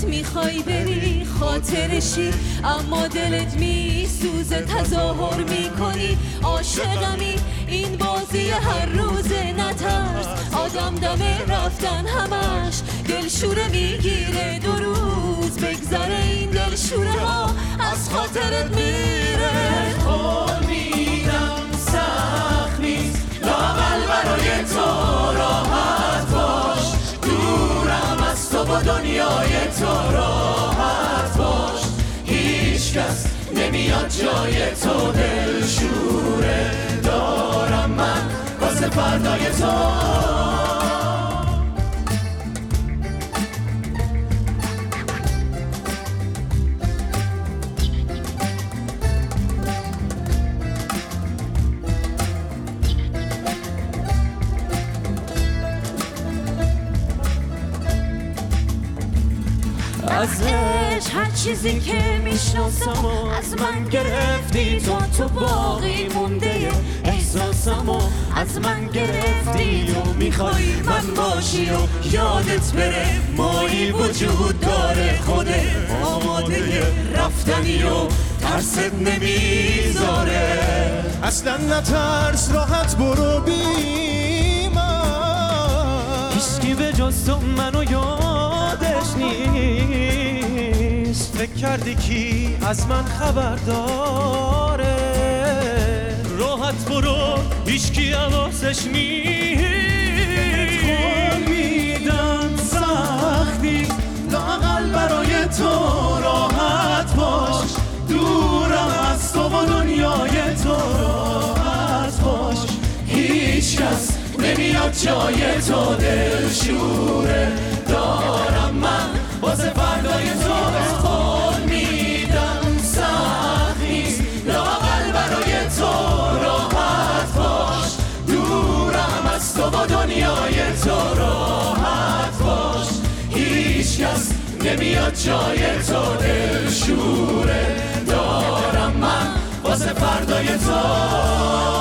دلت میخوای بری خاطرشی اما دلت میسوزه تظاهر میکنی عاشقمی این بازی هر روز نترس آدم دمه رفتن همش دلشوره میگیره دو روز بگذره این دلشوره ها از خاطرت میره خون میدم سخت نیست لاغل برای تو راحت باش دورم از تو با دنیای تو راحت باش هیچ کس نمیاد جای تو دلشوره دارم من واسه فردای تو از عشق هر چیزی که میشناسم از من گرفتی تو باقی مونده احساسمو از من گرفتی و میخوای من باشی و یادت بره مایی وجود داره خوده آماده رفتنی و ترست نمیذاره اصلا نترس راحت برو بی من هیچکی به جز تو منو یادش نیست فکر کردی کی از من خبر داره راحت برو هیچکی حواسش نیست خون میدم سختی لااقل برای تو راحت باش دورم از تو و دنیای تو راحت باش هیچ کس نمیاد جای تو دلشوره دارم من واسه فردای تو خون میدم سخت نیست لااقل برای تو راحت باش دورم از تو و دنیای تو راحت باش هیچ کس نمیاد جای تو دلشوره دارم من واسه فردای تو